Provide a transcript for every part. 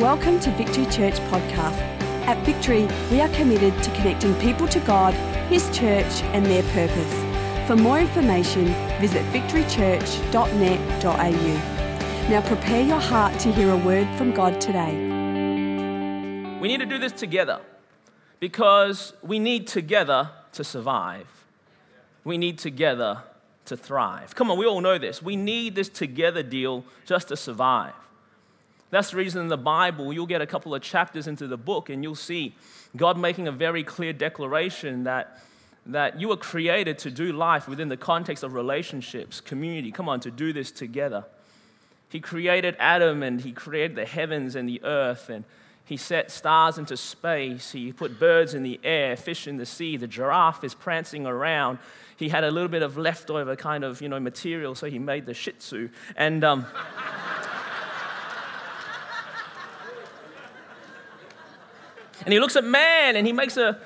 Welcome to Victory Church Podcast. At Victory, we are committed to connecting people to God, His church and their purpose. For more information, visit victorychurch.net.au. Now prepare your heart to hear a word from God today. We need to do this together because we need together to survive. We need together to thrive. Come on, we all know this. We need this together deal just to survive. That's the reason in the Bible, you'll get a couple of chapters into the book and you'll see God making a very clear declaration that you were created to do life within the context of relationships, community. Come on, to do this together. He created Adam and he created the heavens and the earth and he set stars into space. He put birds in the air, fish in the sea. The giraffe is prancing around. He had a little bit of leftover kind of, material, so he made the shih tzu. And and he looks at man and he makes an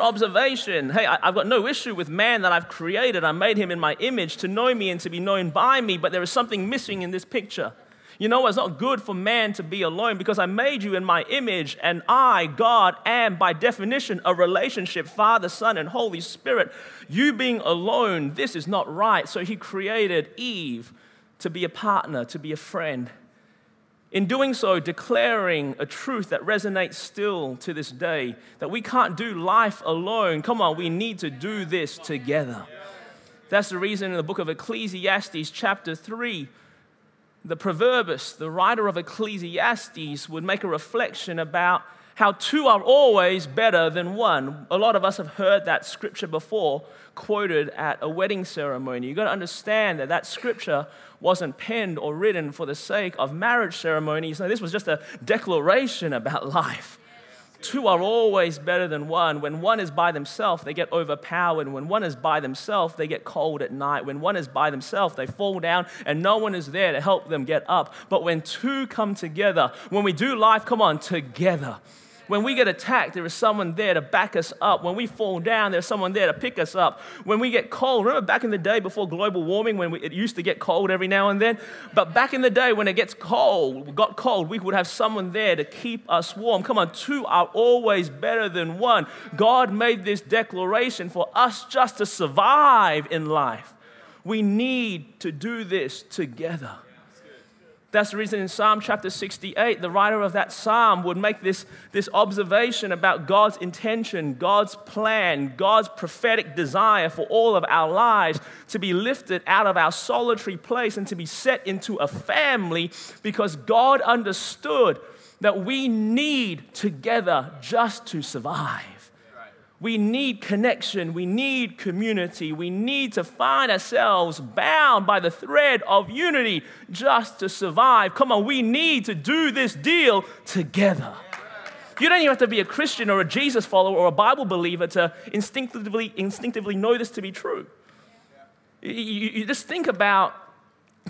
observation. Hey, I've got no issue with man that I've created. I made him in my image to know me and to be known by me, but there is something missing in this picture. You know, it's not good for man to be alone because I made you in my image and I, God, am by definition a relationship, Father, Son, and Holy Spirit. You being alone, this is not right. So he created Eve to be a partner, to be a friend. In doing so, declaring a truth that resonates still to this day, that we can't do life alone. Come on, we need to do this together. That's the reason in the book of Ecclesiastes chapter 3, the proverbist, the writer of Ecclesiastes, would make a reflection about how two are always better than one. A lot of us have heard that scripture before, quoted at a wedding ceremony. You've got to understand that scripture wasn't penned or written for the sake of marriage ceremonies. No, this was just a declaration about life. Two are always better than one. When one is by themselves, they get overpowered. When one is by themselves, they get cold at night. When one is by themselves, they fall down and no one is there to help them get up. But when two come together, when we do life, come on, together. When we get attacked, there is someone there to back us up. When we fall down, there's someone there to pick us up. When we get cold, remember back in the day before global warming when it used to get cold every now and then? But back in the day when it got cold, we would have someone there to keep us warm. Come on, two are always better than one. God made this declaration for us just to survive in life. We need to do this together. That's the reason in Psalm chapter 68, the writer of that psalm would make this observation about God's intention, God's plan, God's prophetic desire for all of our lives to be lifted out of our solitary place and to be set into a family because God understood that we need together just to survive. We need connection, we need community, we need to find ourselves bound by the thread of unity just to survive. Come on, we need to do this deal together. You don't even have to be a Christian or a Jesus follower or a Bible believer to instinctively know this to be true. You just think about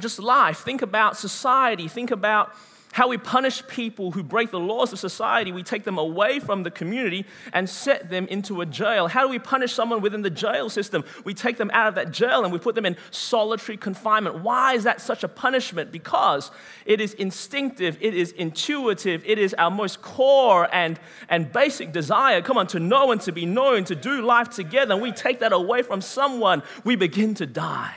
just life, think about society, think about how we punish people who break the laws of society. We take them away from the community and set them into a jail. How do we punish someone within the jail system? We take them out of that jail and we put them in solitary confinement. Why is that such a punishment? Because it is instinctive, it is intuitive, it is our most core and basic desire, come on, to know and to be known, to do life together. And we take that away from someone, we begin to die.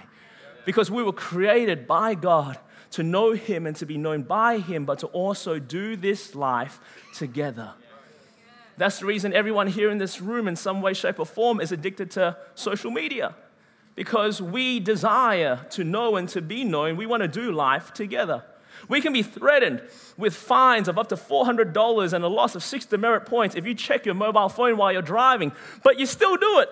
Because we were created by God to know Him and to be known by Him, but to also do this life together. That's the reason everyone here in this room in some way, shape, or form is addicted to social media because we desire to know and to be known. We want to do life together. We can be threatened with fines of up to $400 and a loss of 6 demerit points if you check your mobile phone while you're driving, but you still do it.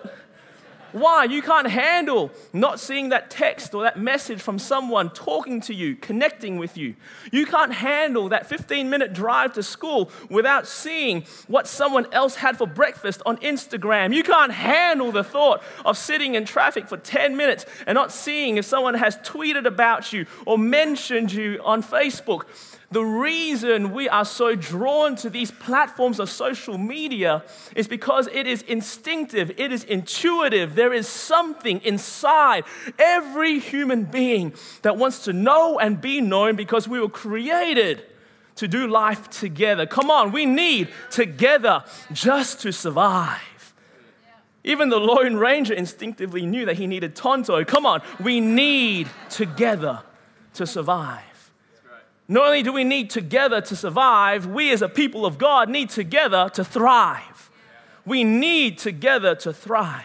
Why? You can't handle not seeing that text or that message from someone talking to you, connecting with you. You can't handle that 15-minute drive to school without seeing what someone else had for breakfast on Instagram. You can't handle the thought of sitting in traffic for 10 minutes and not seeing if someone has tweeted about you or mentioned you on Facebook. The reason we are so drawn to these platforms of social media is because it is instinctive, it is intuitive. There is something inside every human being that wants to know and be known because we were created to do life together. Come on, we need together just to survive. Even the Lone Ranger instinctively knew that he needed Tonto. Come on, we need together to survive. Not only do we need together to survive, we as a people of God need together to thrive. We need together to thrive.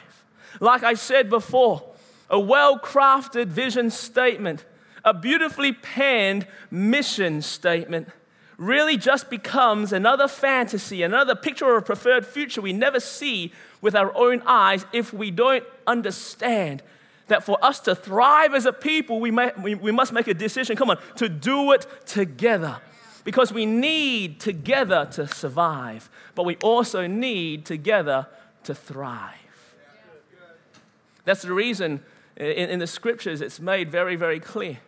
Like I said before, a well-crafted vision statement, a beautifully penned mission statement really just becomes another fantasy, another picture of a preferred future we never see with our own eyes if we don't understand that for us to thrive as a people, we must make a decision, come on, to do it together. Because we need together to survive, but we also need together to thrive. That's the reason in the scriptures it's made very, very clear.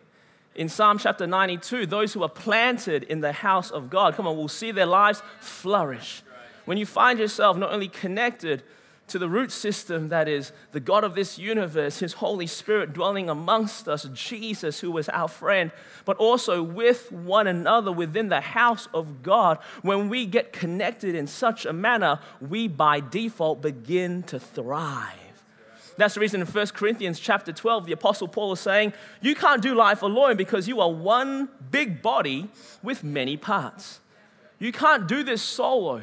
In Psalm chapter 92, those who are planted in the house of God, come on, will see their lives flourish. When you find yourself not only connected to the root system that is the God of this universe, His Holy Spirit dwelling amongst us, Jesus who was our friend, but also with one another within the house of God, when we get connected in such a manner, we by default begin to thrive. That's the reason in 1 Corinthians chapter 12, the Apostle Paul is saying, you can't do life alone because you are one big body with many parts. You can't do this solo.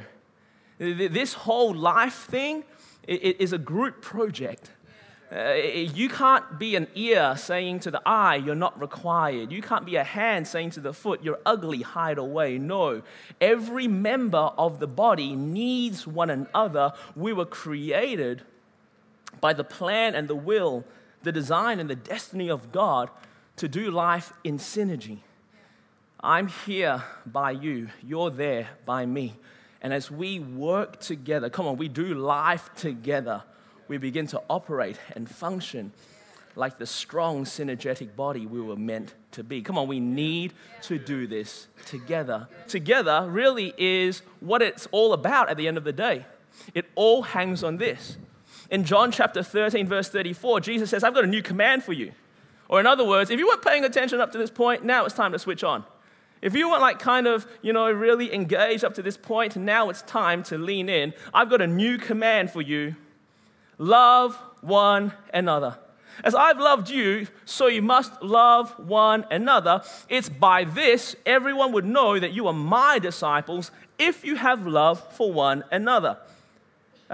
This whole life thing, it is a group project. You can't be an ear saying to the eye, you're not required. You can't be a hand saying to the foot, you're ugly, hide away. No, every member of the body needs one another. We were created by the plan and the will, the design and the destiny of God to do life in synergy. I'm here by you, you're there by me. And as we work together, come on, we do life together, we begin to operate and function like the strong synergetic body we were meant to be. Come on, we need to do this together. Together really is what it's all about at the end of the day. It all hangs on this. In John chapter 13, verse 34, Jesus says, I've got a new command for you. Or in other words, if you weren't paying attention up to this point, now it's time to switch on. If you weren't really engaged up to this point, now it's time to lean in. I've got a new command for you. Love one another. As I've loved you, so you must love one another. It's by this everyone would know that you are my disciples if you have love for one another.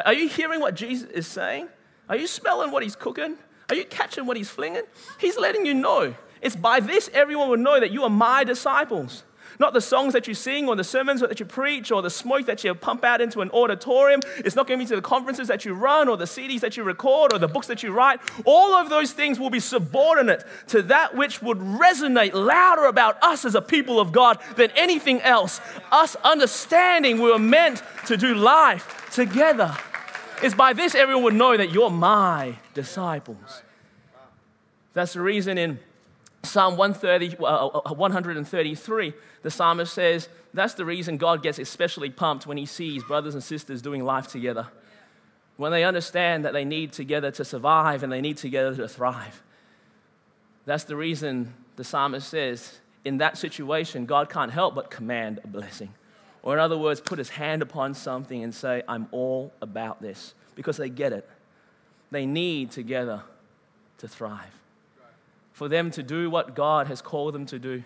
Are you hearing what Jesus is saying? Are you smelling what he's cooking? Are you catching what he's flinging? He's letting you know. It's by this everyone will know that you are my disciples. Not the songs that you sing or the sermons that you preach or the smoke that you pump out into an auditorium. It's not going to be to the conferences that you run or the CDs that you record or the books that you write. All of those things will be subordinate to that which would resonate louder about us as a people of God than anything else. Us understanding we were meant to do life together. It's by this everyone would know that you're my disciples. That's the reason in Psalm 133, the psalmist says, that's the reason God gets especially pumped when he sees brothers and sisters doing life together. When they understand that they need together to survive and they need together to thrive. That's the reason the psalmist says, in that situation, God can't help but command a blessing. Or in other words, put his hand upon something and say, I'm all about this. Because they get it. They need together to thrive. For them to do what God has called them to do,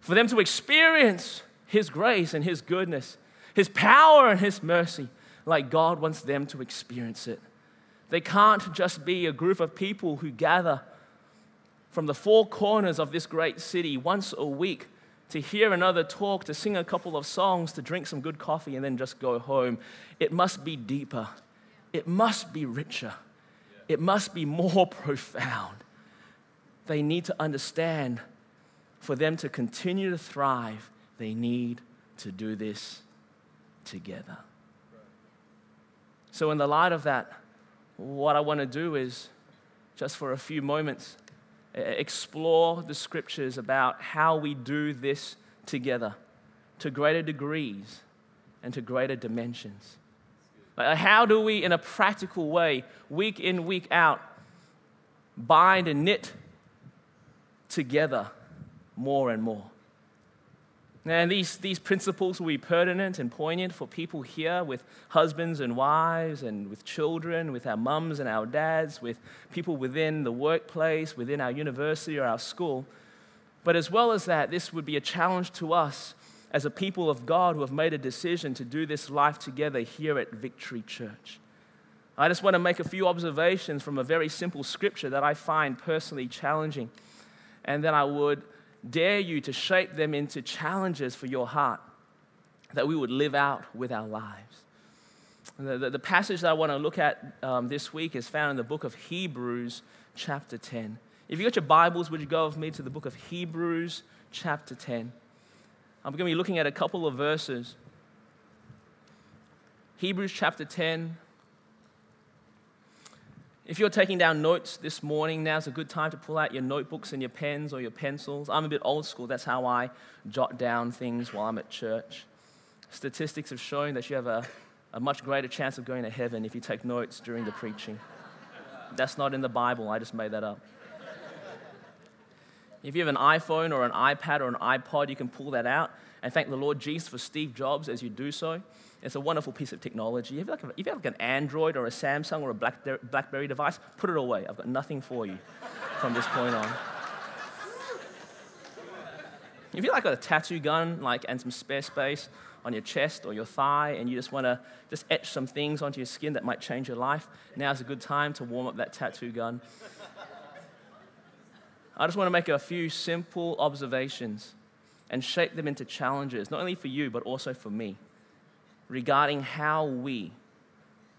for them to experience His grace and His goodness, His power and His mercy, like God wants them to experience it. They can't just be a group of people who gather from the four corners of this great city once a week to hear another talk, to sing a couple of songs, to drink some good coffee, and then just go home. It must be deeper. It must be richer. It must be more profound. They need to understand, for them to continue to thrive, they need to do this together. So in the light of that, what I want to do is, just for a few moments, explore the scriptures about how we do this together to greater degrees and to greater dimensions. How do we, in a practical way, week in, week out, bind and knit together more and more? And these principles will be pertinent and poignant for people here with husbands and wives and with children, with our mums and our dads, with people within the workplace, within our university or our school. But as well as that, this would be a challenge to us as a people of God who have made a decision to do this life together here at Victory Church. I just want to make a few observations from a very simple scripture that I find personally challenging, and that I would dare you to shape them into challenges for your heart that we would live out with our lives. The passage that I want to look at this week is found in the book of Hebrews chapter 10. If you got your Bibles, would you go with me to the book of Hebrews chapter 10? I'm going to be looking at a couple of verses. Hebrews chapter 10. If you're taking down notes this morning, now's a good time to pull out your notebooks and your pens or your pencils. I'm a bit old school. That's how I jot down things while I'm at church. Statistics have shown that you have a much greater chance of going to heaven if you take notes during the preaching. That's not in the Bible. I just made that up. If you have an iPhone or an iPad or an iPod, you can pull that out and thank the Lord Jesus for Steve Jobs as you do so. It's a wonderful piece of technology. If you have like an Android or a Samsung or a BlackBerry device, put it away. I've got nothing for you from this point on. If you like got a tattoo gun and some spare space on your chest or your thigh and you just want to just etch some things onto your skin that might change your life, now's a good time to warm up that tattoo gun. I just want to make a few simple observations and shape them into challenges, not only for you but also for me, regarding how we,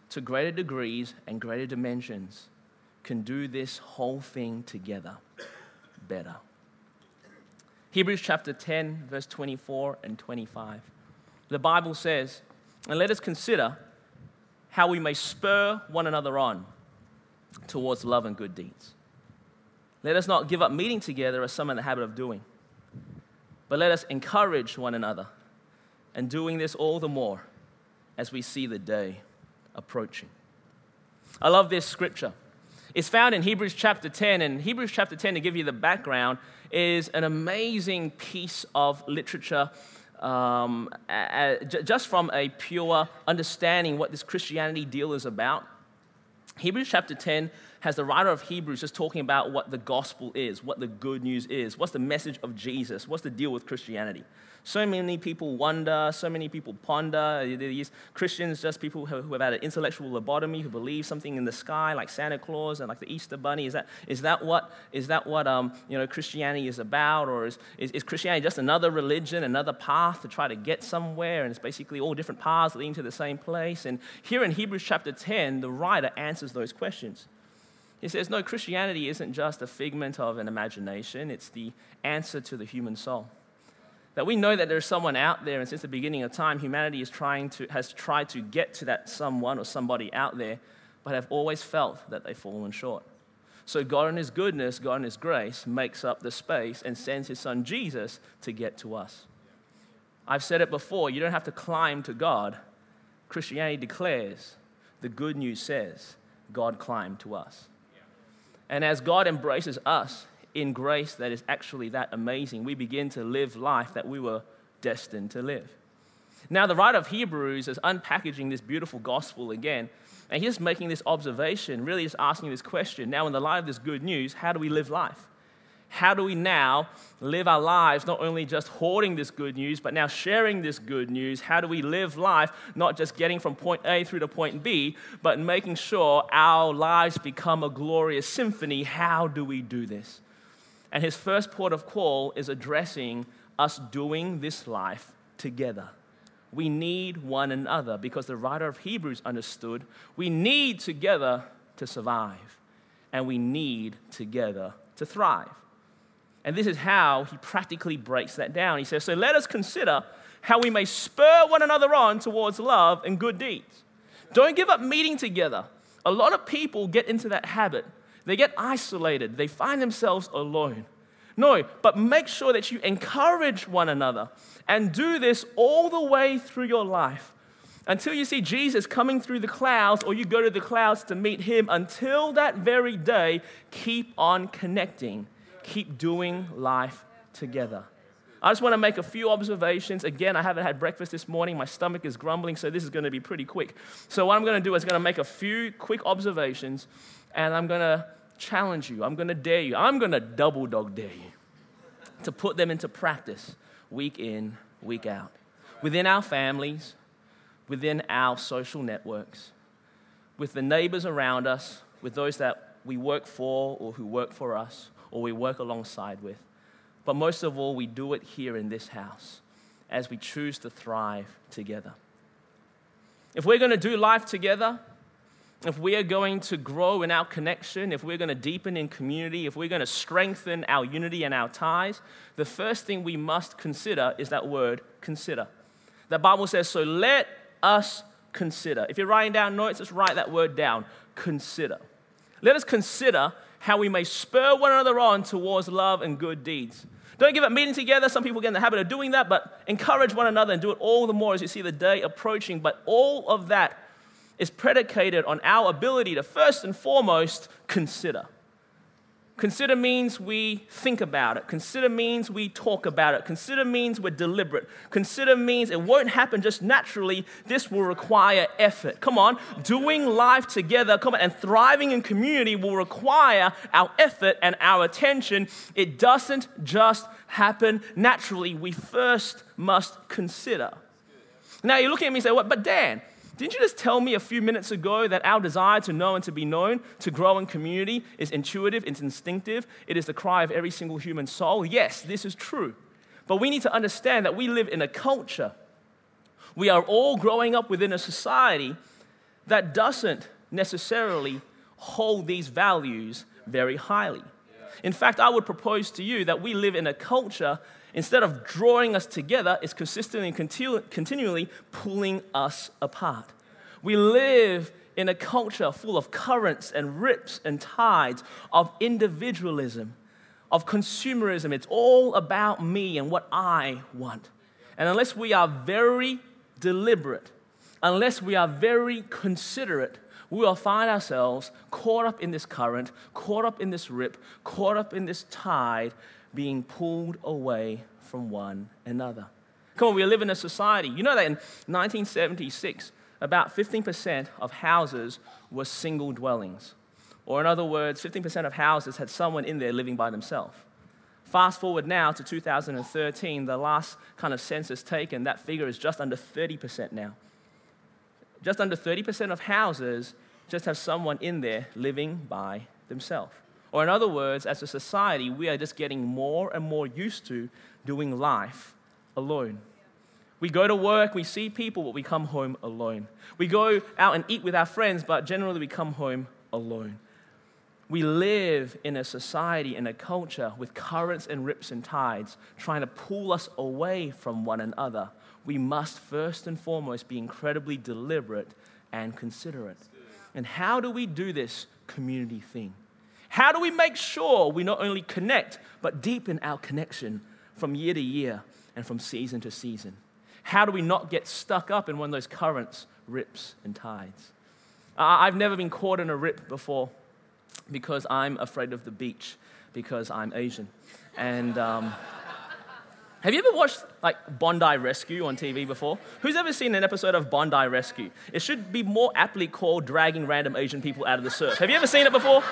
to greater degrees and greater dimensions, can do this whole thing together better. Hebrews chapter 10, verse 24 and 25. The Bible says, "And let us consider how we may spur one another on towards love and good deeds. Let us not give up meeting together as some are in the habit of doing, but let us encourage one another, and doing this all the more as we see the day approaching." I love this scripture. It's found in Hebrews chapter 10, and Hebrews chapter 10, to give you the background, is an amazing piece of literature just from a pure understanding what this Christianity deal is about. Hebrews chapter 10 has the writer of Hebrews just talking about what the gospel is, what the good news is, what's the message of Jesus, what's the deal with Christianity. So many people wonder, so many people ponder. These Christians, just people who have had an intellectual lobotomy, who believe something in the sky, like Santa Claus and like the Easter Bunny. Is that what Christianity is about, or is Christianity just another religion, another path to try to get somewhere? And it's basically all different paths leading to the same place. And here in Hebrews chapter 10, the writer answers those questions. He says, no, Christianity isn't just a figment of an imagination. It's the answer to the human soul. That we know that there's someone out there, and since the beginning of time, humanity has tried to get to that someone or somebody out there, but have always felt that they've fallen short. So God in His goodness, God in His grace, makes up the space and sends His Son Jesus to get to us. I've said it before, you don't have to climb to God. Christianity declares, the good news says, God climbed to us. And as God embraces us in grace that is actually that amazing, we begin to live life that we were destined to live. Now, the writer of Hebrews is unpackaging this beautiful gospel again, and he's making this observation, really just asking this question. Now, in the light of this good news, how do we live life? How do we now live our lives, not only just hoarding this good news, but now sharing this good news? How do we live life, not just getting from point A through to point B, but making sure our lives become a glorious symphony? How do we do this? And his first port of call is addressing us doing this life together. We need one another because the writer of Hebrews understood we need together to survive, and we need together to thrive. And this is how he practically breaks that down. He says, so let us consider how we may spur one another on towards love and good deeds. Don't give up meeting together. A lot of people get into that habit. They get isolated. They find themselves alone. No, but make sure that you encourage one another and do this all the way through your life until you see Jesus coming through the clouds, or you go to the clouds to meet Him. Until that very day, keep on connecting. Keep doing life together. I just want to make a few observations. Again, I haven't had breakfast this morning. My stomach is grumbling, so this is going to be pretty quick. So what I'm going to do is going to make a few quick observations, and I'm going to challenge you. I'm going to dare you. I'm going to double dog dare you to put them into practice week in, week out, within our families, within our social networks, with the neighbors around us, with those that we work for or who work for us or we work alongside with. But most of all, we do it here in this house as we choose to thrive together. If we're going to do life together, if we are going to grow in our connection, if we're going to deepen in community, if we're going to strengthen our unity and our ties, the first thing we must consider is that word, consider. The Bible says, so let us consider. If you're writing down notes, let's write that word down, consider. Let us consider how we may spur one another on towards love and good deeds. Don't give up meeting together. Some people get in the habit of doing that, but encourage one another and do it all the more as you see the day approaching. But all of that is predicated on our ability to first and foremost consider. Consider means we think about it. Consider means we talk about it. Consider means we're deliberate. Consider means it won't happen just naturally. This will require effort. Come on, doing life together, come on, and thriving in community will require our effort and our attention. It doesn't just happen naturally. We first must consider. Now you're looking at me and say, "What? But Dan, didn't you just tell me a few minutes ago that our desire to know and to be known, to grow in community, is intuitive, it's instinctive, it is the cry of every single human soul?" Yes, this is true. But we need to understand that we live in a culture. We are all growing up within a society that doesn't necessarily hold these values very highly. In fact, I would propose to you that we live in a culture, instead of drawing us together, it's consistently and continually pulling us apart. We live in a culture full of currents and rips and tides of individualism, of consumerism. It's all about me and what I want. And unless we are very deliberate, unless we are very considerate, we will find ourselves caught up in this current, caught up in this rip, caught up in this tide, being pulled away from one another. Come on, we live in a society. You know that in 1976, about 15% of houses were single dwellings. Or in other words, 15% of houses had someone in there living by themselves. Fast forward now to 2013, the last kind of census taken, that figure is just under 30% now. Just under 30% of houses just have someone in there living by themselves. Or in other words, as a society, we are just getting more and more used to doing life alone. We go to work, we see people, but we come home alone. We go out and eat with our friends, but generally we come home alone. We live in a society, in a culture with currents and rips and tides trying to pull us away from one another. We must first and foremost be incredibly deliberate and considerate. And how do we do this community thing? How do we make sure we not only connect, but deepen our connection from year to year and from season to season? How do we not get stuck up in one of those currents, rips, and tides? I've never been caught in a rip before because I'm afraid of the beach because I'm Asian. And have you ever watched like Bondi Rescue on TV before? Who's ever seen an episode of Bondi Rescue? It should be more aptly called dragging random Asian people out of the surf. Have you ever seen it before?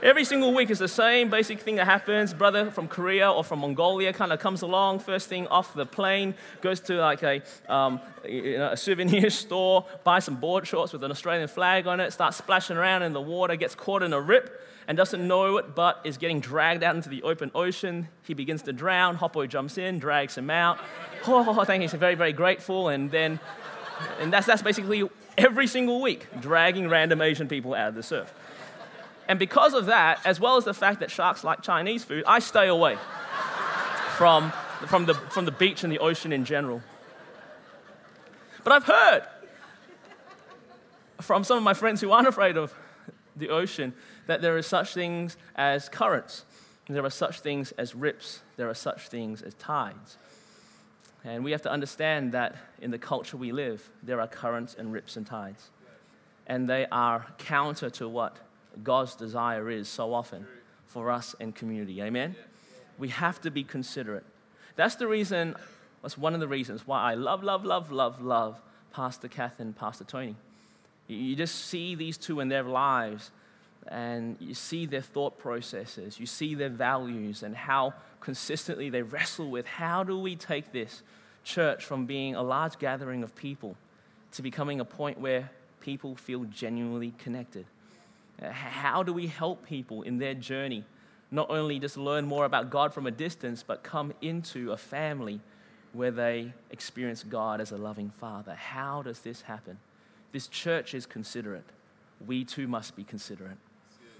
Every single week is the same basic thing that happens. Brother from Korea or from Mongolia kind of comes along, first thing off the plane, goes to like a souvenir store, buys some board shorts with an Australian flag on it, starts splashing around in the water, gets caught in a rip, and doesn't know it, but is getting dragged out into the open ocean. He begins to drown. Hoppo jumps in, drags him out. Oh, thank you. He's very, very grateful. And that's basically every single week, dragging random Asian people out of the surf. And because of that, as well as the fact that sharks like Chinese food, I stay away from the beach and the ocean in general. But I've heard from some of my friends who aren't afraid of the ocean that there are such things as currents, there are such things as rips, there are such things as tides. And we have to understand that in the culture we live, there are currents and rips and tides. And they are counter to what God's desire is so often for us in community. Amen? We have to be considerate. That's the reason, that's one of the reasons why I love Pastor Kath and Pastor Tony. You just see these two in their lives, and you see their thought processes, you see their values, and how consistently they wrestle with, how do we take this church from being a large gathering of people to becoming a point where people feel genuinely connected? How do we help people in their journey, not only just learn more about God from a distance, but come into a family where they experience God as a loving Father? How does this happen? This church is considerate. We too must be considerate.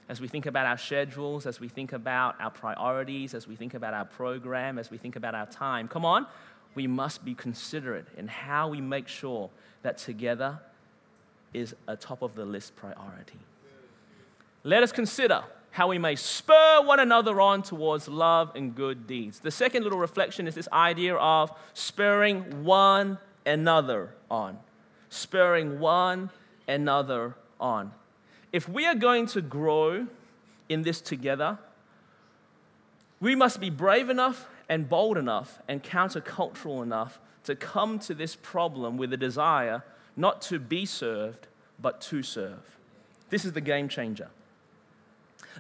As we think about our schedules, as we think about our priorities, as we think about our program, as we think about our time, come on, we must be considerate in how we make sure that together is a top-of-the-list priority. Let us consider how we may spur one another on towards love and good deeds. The second little reflection is this idea of spurring one another on. Spurring one another on. If we are going to grow in this together, we must be brave enough and bold enough and countercultural enough to come to this problem with a desire not to be served, but to serve. This is the game changer.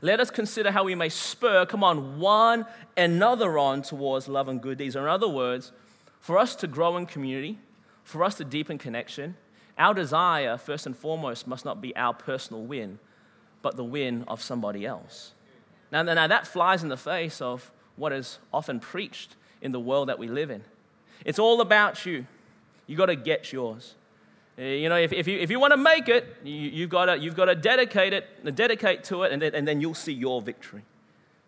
Let us consider how we may spur, come on, one another on towards love and good deeds. Or in other words, for us to grow in community, for us to deepen connection, our desire, first and foremost, must not be our personal win, but the win of somebody else. Now that flies in the face of what is often preached in the world that we live in. It's all about you. You got to get yours. You know, if you want to make it, you've got to dedicate to it, and then you'll see your victory.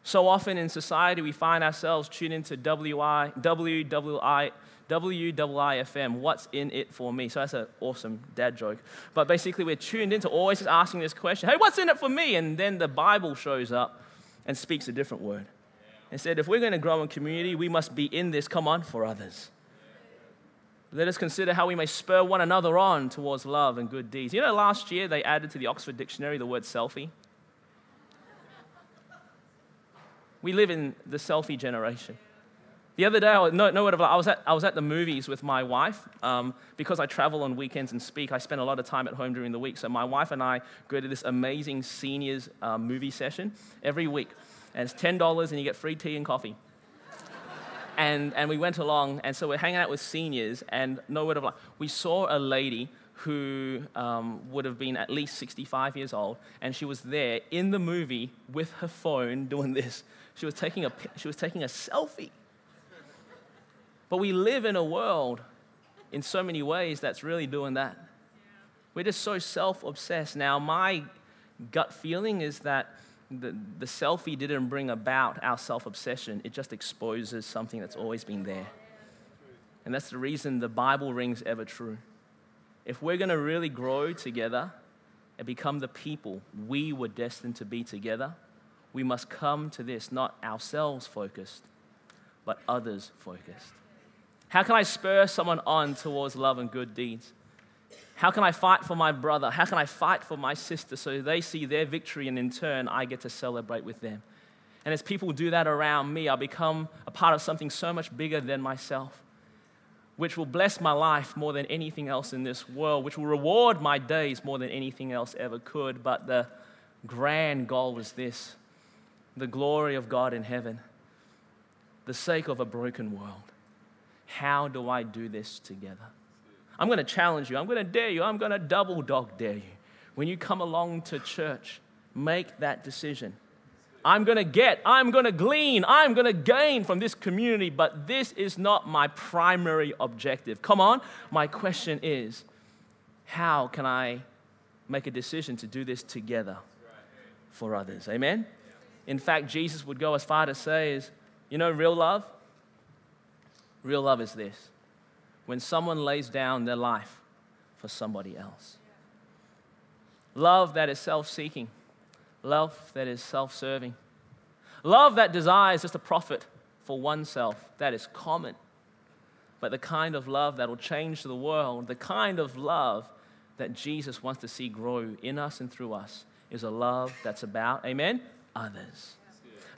So often in society, we find ourselves tuned into WIIFM, what's in it for me? So that's an awesome dad joke. But basically, we're tuned into always asking this question, hey, what's in it for me? And then the Bible shows up and speaks a different word. And said, if we're going to grow in community, we must be in this, come on, for others. Let us consider how we may spur one another on towards love and good deeds. You know, last year they added to the Oxford Dictionary the word selfie. We live in the selfie generation. The other day, I was at the movies with my wife. Because I travel on weekends and speak, I spend a lot of time at home during the week. So my wife and I go to this amazing seniors movie session every week. And it's $10 and you get free tea and coffee. And we went along, and so we're hanging out with seniors, and no word of life. We saw a lady who would have been at least 65 years old, and she was there in the movie with her phone doing this. She was taking a selfie. But we live in a world in so many ways that's really doing that. We're just so self-obsessed. Now, my gut feeling is that the selfie didn't bring about our self-obsession. It just exposes something that's always been there. And that's the reason the Bible rings ever true. If we're going to really grow together and become the people we were destined to be together, we must come to this not ourselves focused, but others focused. How can I spur someone on towards love and good deeds? How can I fight for my brother? How can I fight for my sister so they see their victory and in turn I get to celebrate with them? And as people do that around me, I become a part of something so much bigger than myself, which will bless my life more than anything else in this world, which will reward my days more than anything else ever could. But the grand goal is this, the glory of God in heaven, the sake of a broken world. How do I do this together? I'm going to challenge you. I'm going to dare you. I'm going to double dog dare you. When you come along to church, make that decision. I'm going to glean, I'm going to gain from this community, but this is not my primary objective. Come on. My question is, how can I make a decision to do this together for others? Amen? In fact, Jesus would go as far to say is, you know, real love is this. When someone lays down their life for somebody else. Love that is self-seeking. Love that is self-serving. Love that desires just a profit for oneself. That is common. But the kind of love that will change the world, the kind of love that Jesus wants to see grow in us and through us is a love that's about, amen, others.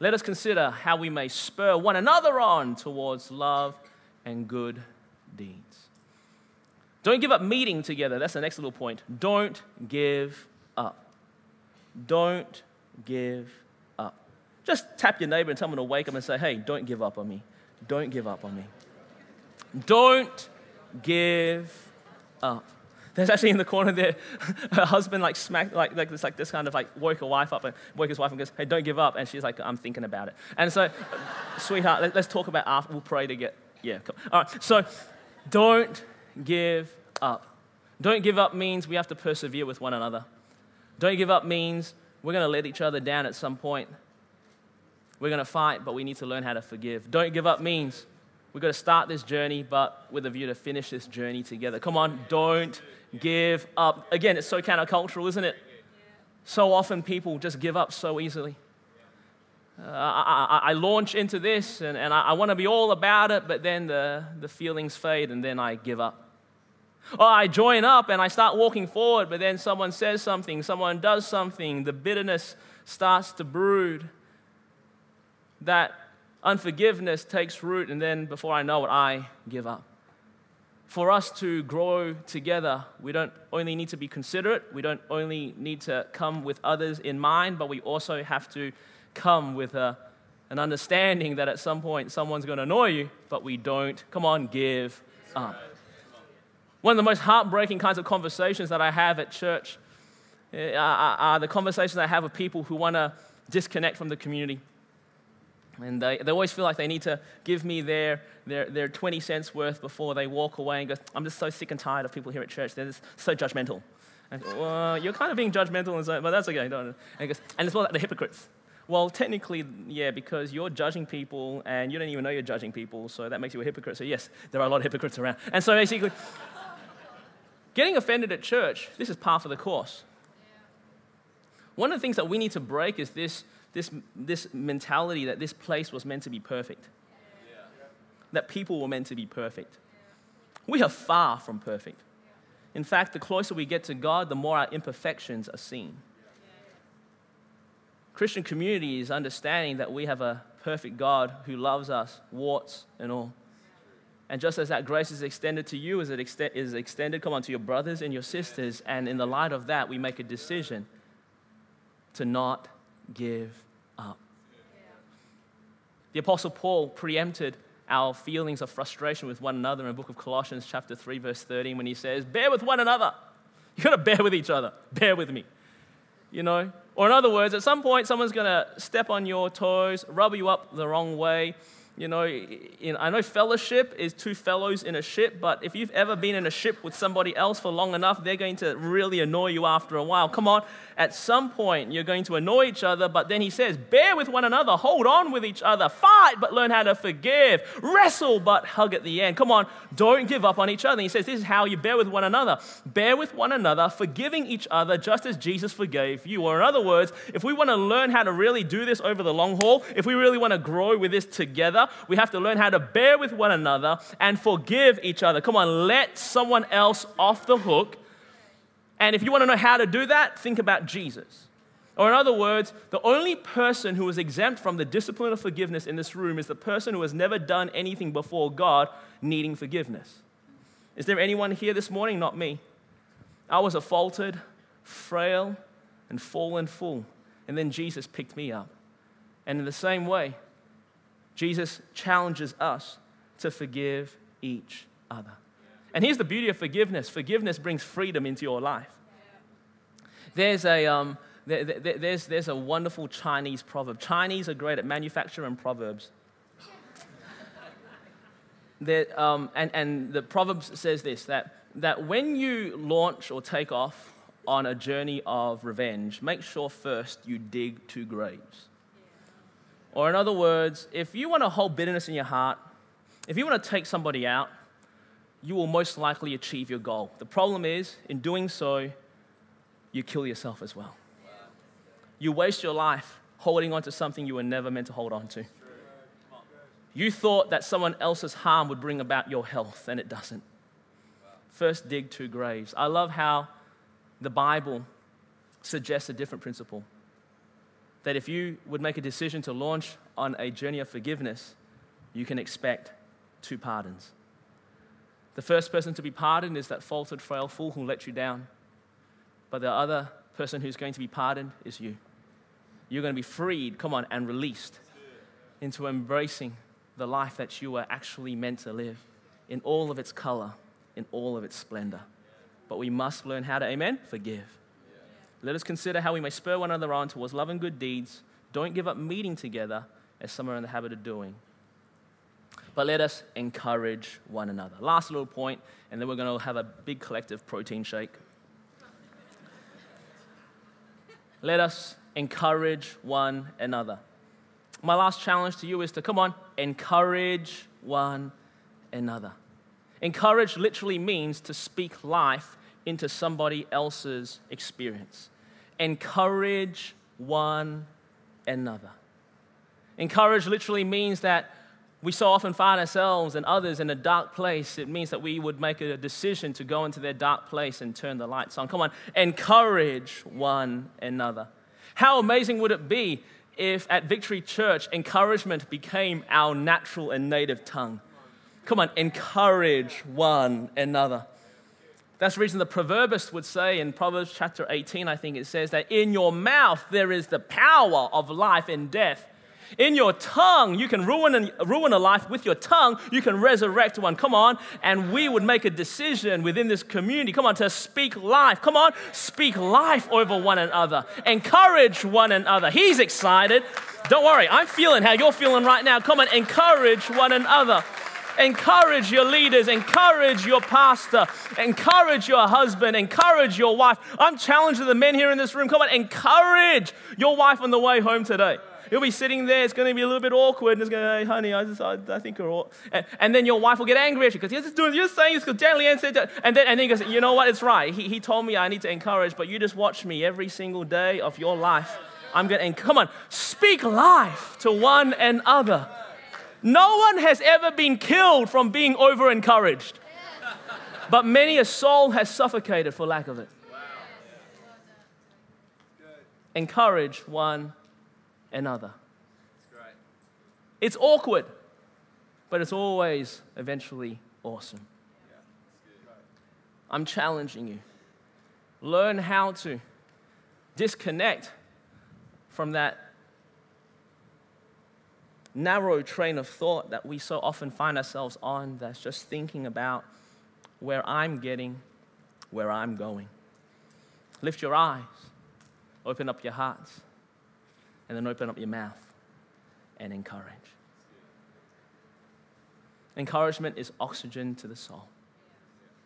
Let us consider how we may spur one another on towards love and good deeds. Don't give up meeting together. That's the next little point. Don't give up. Don't give up. Just tap your neighbor and tell them to wake up and say, hey, don't give up on me. Don't give up on me. Don't give up. There's actually in the corner there, her husband like smacked, like this kind of woke her wife up and woke his wife and goes, hey, don't give up. And she's like, I'm thinking about it. And so, sweetheart, let's talk about after. We'll pray to get, yeah. Come. All right, so don't give up. Don't give up means we have to persevere with one another. Don't give up means we're going to let each other down at some point. We're going to fight, but we need to learn how to forgive. Don't give up means we've got to start this journey, but with a view to finish this journey together. Come on, don't give up. Again, it's so countercultural, isn't it? So often people just give up so easily. I launch into this and I want to be all about it, but then the feelings fade and then I give up. Or I join up and I start walking forward, but then someone says something, someone does something, the bitterness starts to brood. That unforgiveness takes root, and then before I know it, I give up. For us to grow together, we don't only need to be considerate, we don't only need to come with others in mind, but we also have to come with an understanding that at some point someone's going to annoy you, but we don't, come on, give up. One of the most heartbreaking kinds of conversations that I have at church are the conversations I have with people who want to disconnect from the community. And they always feel like they need to give me their 20 cents worth before they walk away and go, I'm just so sick and tired of people here at church. They're just so judgmental. And I go, well, you're kind of being judgmental, and so, but that's okay. Don't. And it's more like the hypocrites. Well, technically, yeah, because you're judging people and you don't even know you're judging people, so that makes you a hypocrite. So yes, there are a lot of hypocrites around. And so basically, getting offended at church, this is par for the course. One of the things that we need to break is this mentality that this place was meant to be perfect, that people were meant to be perfect. We are far from perfect. In fact, the closer we get to God, the more our imperfections are seen. Christian community is understanding that we have a perfect God who loves us, warts and all. And just as that grace is extended to you, as it is extended, come on, to your brothers and your sisters, and in the light of that, we make a decision to not give up. The Apostle Paul preempted our feelings of frustration with one another in the book of Colossians chapter 3, verse 13, when he says, bear with one another. You've got to bear with each other. Bear with me. You know? Or in other words, at some point, someone's going to step on your toes, rub you up the wrong way. You know, I know fellowship is two fellows in a ship, but if you've ever been in a ship with somebody else for long enough, they're going to really annoy you after a while. Come on, at some point, you're going to annoy each other, but then he says, bear with one another, hold on with each other, fight, but learn how to forgive, wrestle, but hug at the end. Come on, don't give up on each other. And he says, this is how you bear with one another. Bear with one another, forgiving each other, just as Jesus forgave you. Or in other words, if we want to learn how to really do this over the long haul, if we really want to grow with this together, we have to learn how to bear with one another and forgive each other. Come on, let someone else off the hook. And if you want to know how to do that, think about Jesus. Or in other words, the only person who is exempt from the discipline of forgiveness in this room is the person who has never done anything before God needing forgiveness. Is there anyone here this morning? Not me. I was a faltered, frail, and fallen fool. And then Jesus picked me up. And in the same way, Jesus challenges us to forgive each other. And here's the beauty of forgiveness. Forgiveness brings freedom into your life. There's a wonderful Chinese proverb. Chinese are great at manufacturing proverbs. And the Proverbs says this, that when you launch or take off on a journey of revenge, make sure first you dig two graves. Or in other words, if you want to hold bitterness in your heart, if you want to take somebody out, you will most likely achieve your goal. The problem is, in doing so, you kill yourself as well. You waste your life holding on to something you were never meant to hold on to. You thought that someone else's harm would bring about your health, and it doesn't. First, dig two graves. I love how the Bible suggests a different principle. that if you would make a decision to launch on a journey of forgiveness, you can expect two pardons. The first person to be pardoned is that faulted, frail fool who let you down. But the other person who's going to be pardoned is you. You're going to be freed, and released into embracing the life that you were actually meant to live in all of its color, in all of its splendor. But we must learn how to, forgive. Let us consider how we may spur one another on towards love and good deeds. Don't give up meeting together, as some are in the habit of doing. But let us encourage one another. Last little point, and then we're going to have a big collective protein shake. Let us encourage one another. My last challenge to you is to, encourage one another. Encourage literally means to speak life into somebody else's experience. Encourage one another. Encourage literally means that we so often find ourselves and others in a dark place. It means that we would make a decision to go into their dark place and turn the lights on. Encourage one another. How amazing would it be if at Victory Church, encouragement became our natural and native tongue? Encourage one another. That's the reason the proverbist would say in Proverbs chapter 18, I think it says that in your mouth there is the power of life and death. In your tongue, you can ruin a life. With your tongue, you can resurrect one. And we would make a decision within this community, to speak life. Speak life over one another. Encourage one another. He's excited. Don't worry, I'm feeling how you're feeling right now. Encourage one another. Encourage your leaders, encourage your pastor, encourage your husband, encourage your wife. I'm challenging the men here in this room. Encourage your wife on the way home today. You'll be sitting there, it's going to be a little bit awkward, and it's going to be, hey, honey, I think you're all... And then your wife will get angry at you, because you're saying this, because Dan Leanne said that. And then he goes, you know what, it's right. He told me I need to encourage, but you just watch me every single day of your life. I'm going to... speak life to one another. No one has ever been killed from being over-encouraged. But many a soul has suffocated for lack of it. Wow. Yeah. Encourage one another. Right. It's awkward, but it's always eventually awesome. Yeah. Right. I'm challenging you. Learn how to disconnect from that narrow train of thought that we so often find ourselves on, that's just thinking about where I'm getting, where I'm going. Lift your eyes, open up your hearts, and then open up your mouth and encourage. Encouragement is oxygen to the soul.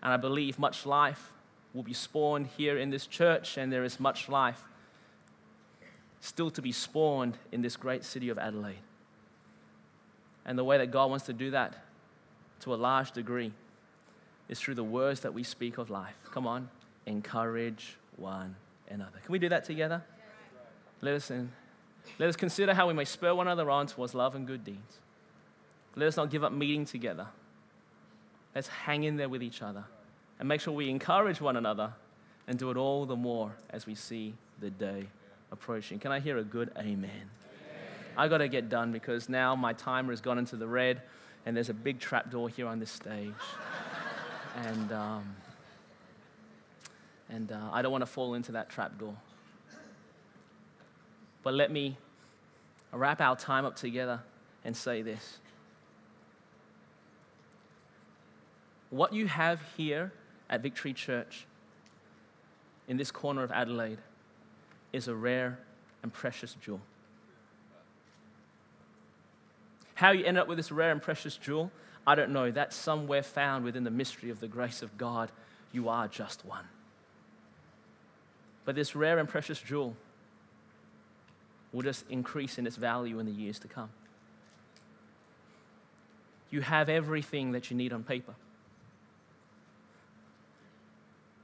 And I believe much life will be spawned here in this church, and there is much life still to be spawned in this great city of Adelaide. And the way that God wants to do that to a large degree is through the words that we speak of life. Encourage one another. Can we do that together? Yeah. Let us consider how we may spur one another on towards love and good deeds. Let us not give up meeting together. Let's hang in there with each other and make sure we encourage one another and do it all the more as we see the day approaching. Can I hear a good amen? I got to get done because now my timer has gone into the red and there's a big trap door here on this stage. And I don't want to fall into that trap door. But let me wrap our time up together and say this. What you have here at Victory Church in this corner of Adelaide is a rare and precious jewel. How you end up with this rare and precious jewel, I don't know. That's somewhere found within the mystery of the grace of God. You are just one. But this rare and precious jewel will just increase in its value in the years to come. You have everything that you need on paper.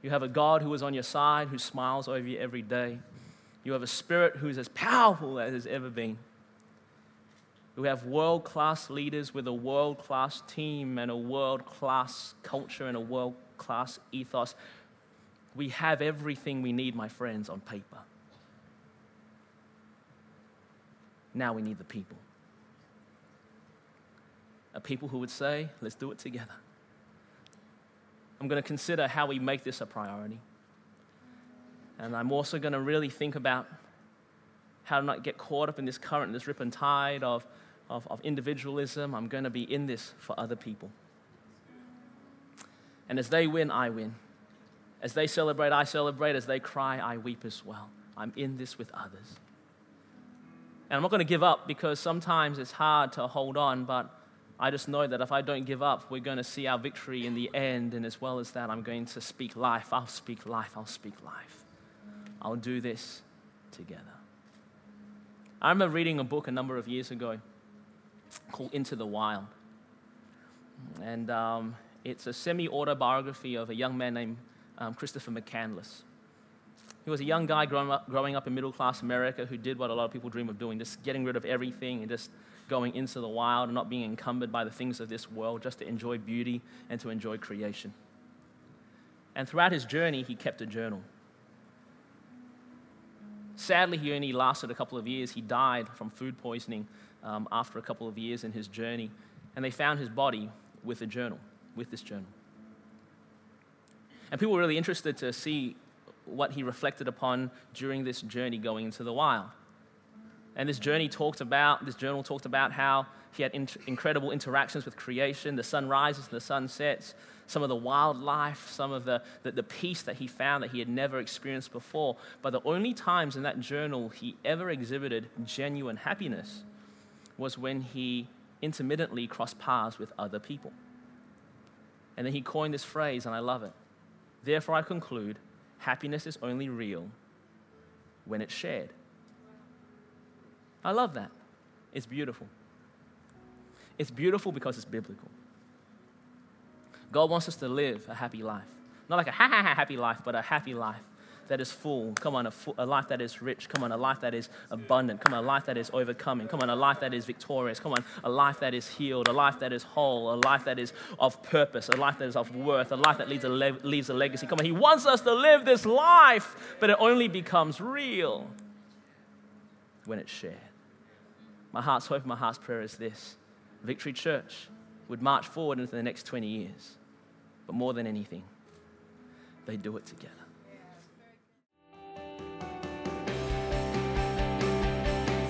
You have a God who is on your side, who smiles over you every day. You have a spirit who is as powerful as has ever been. We have world-class leaders with a world-class team and a world-class culture and a world-class ethos. We have everything we need, my friends, on paper. Now we need the people. A people who would say, let's do it together. I'm going to consider how we make this a priority. And I'm also going to really think about how to not get caught up in this current, this rip and tide of individualism. I'm going to be in this for other people. And as they win, I win. As they celebrate, I celebrate. As they cry, I weep as well. I'm in this with others. And I'm not going to give up, because sometimes it's hard to hold on, but I just know that if I don't give up, we're going to see our victory in the end. And as well as that, I'm going to speak life. I'll speak life. I'll speak life. I'll do this together. I remember reading a book a number of years ago called Into the Wild. And it's a semi-autobiography of a young man named Christopher McCandless. He was a young guy growing up in middle-class America who did what a lot of people dream of doing, just getting rid of everything and just going into the wild and not being encumbered by the things of this world, just to enjoy beauty and to enjoy creation. And throughout his journey, he kept a journal. Sadly, he only lasted a couple of years. He died from food poisoning after a couple of years in his journey, and they found his body with a journal, with this journal. And people were really interested to see what he reflected upon during this journey going into the wild. And this journal talked about how he had incredible interactions with creation, the sun rises and the sun sets, some of the wildlife, some of the peace that he found that he had never experienced before. But the only times in that journal he ever exhibited genuine happiness was when he intermittently crossed paths with other people. And then he coined this phrase, and I love it. Therefore, I conclude, happiness is only real when it's shared. I love that. It's beautiful. It's beautiful because it's biblical. God wants us to live a happy life. Not like a ha-ha-ha happy life, but a happy life that is full. Come on, a life that is rich. Come on, a life that is abundant. Come on, a life that is overcoming. Come on, a life that is victorious. Come on, a life that is healed. A life that is whole. A life that is of purpose. A life that is of worth. A life that leaves a legacy. Come on, He wants us to live this life, but it only becomes real when it's shared. My heart's hope, my heart's prayer is this. Victory Church would march forward into the next 20 years. But more than anything, they do it together.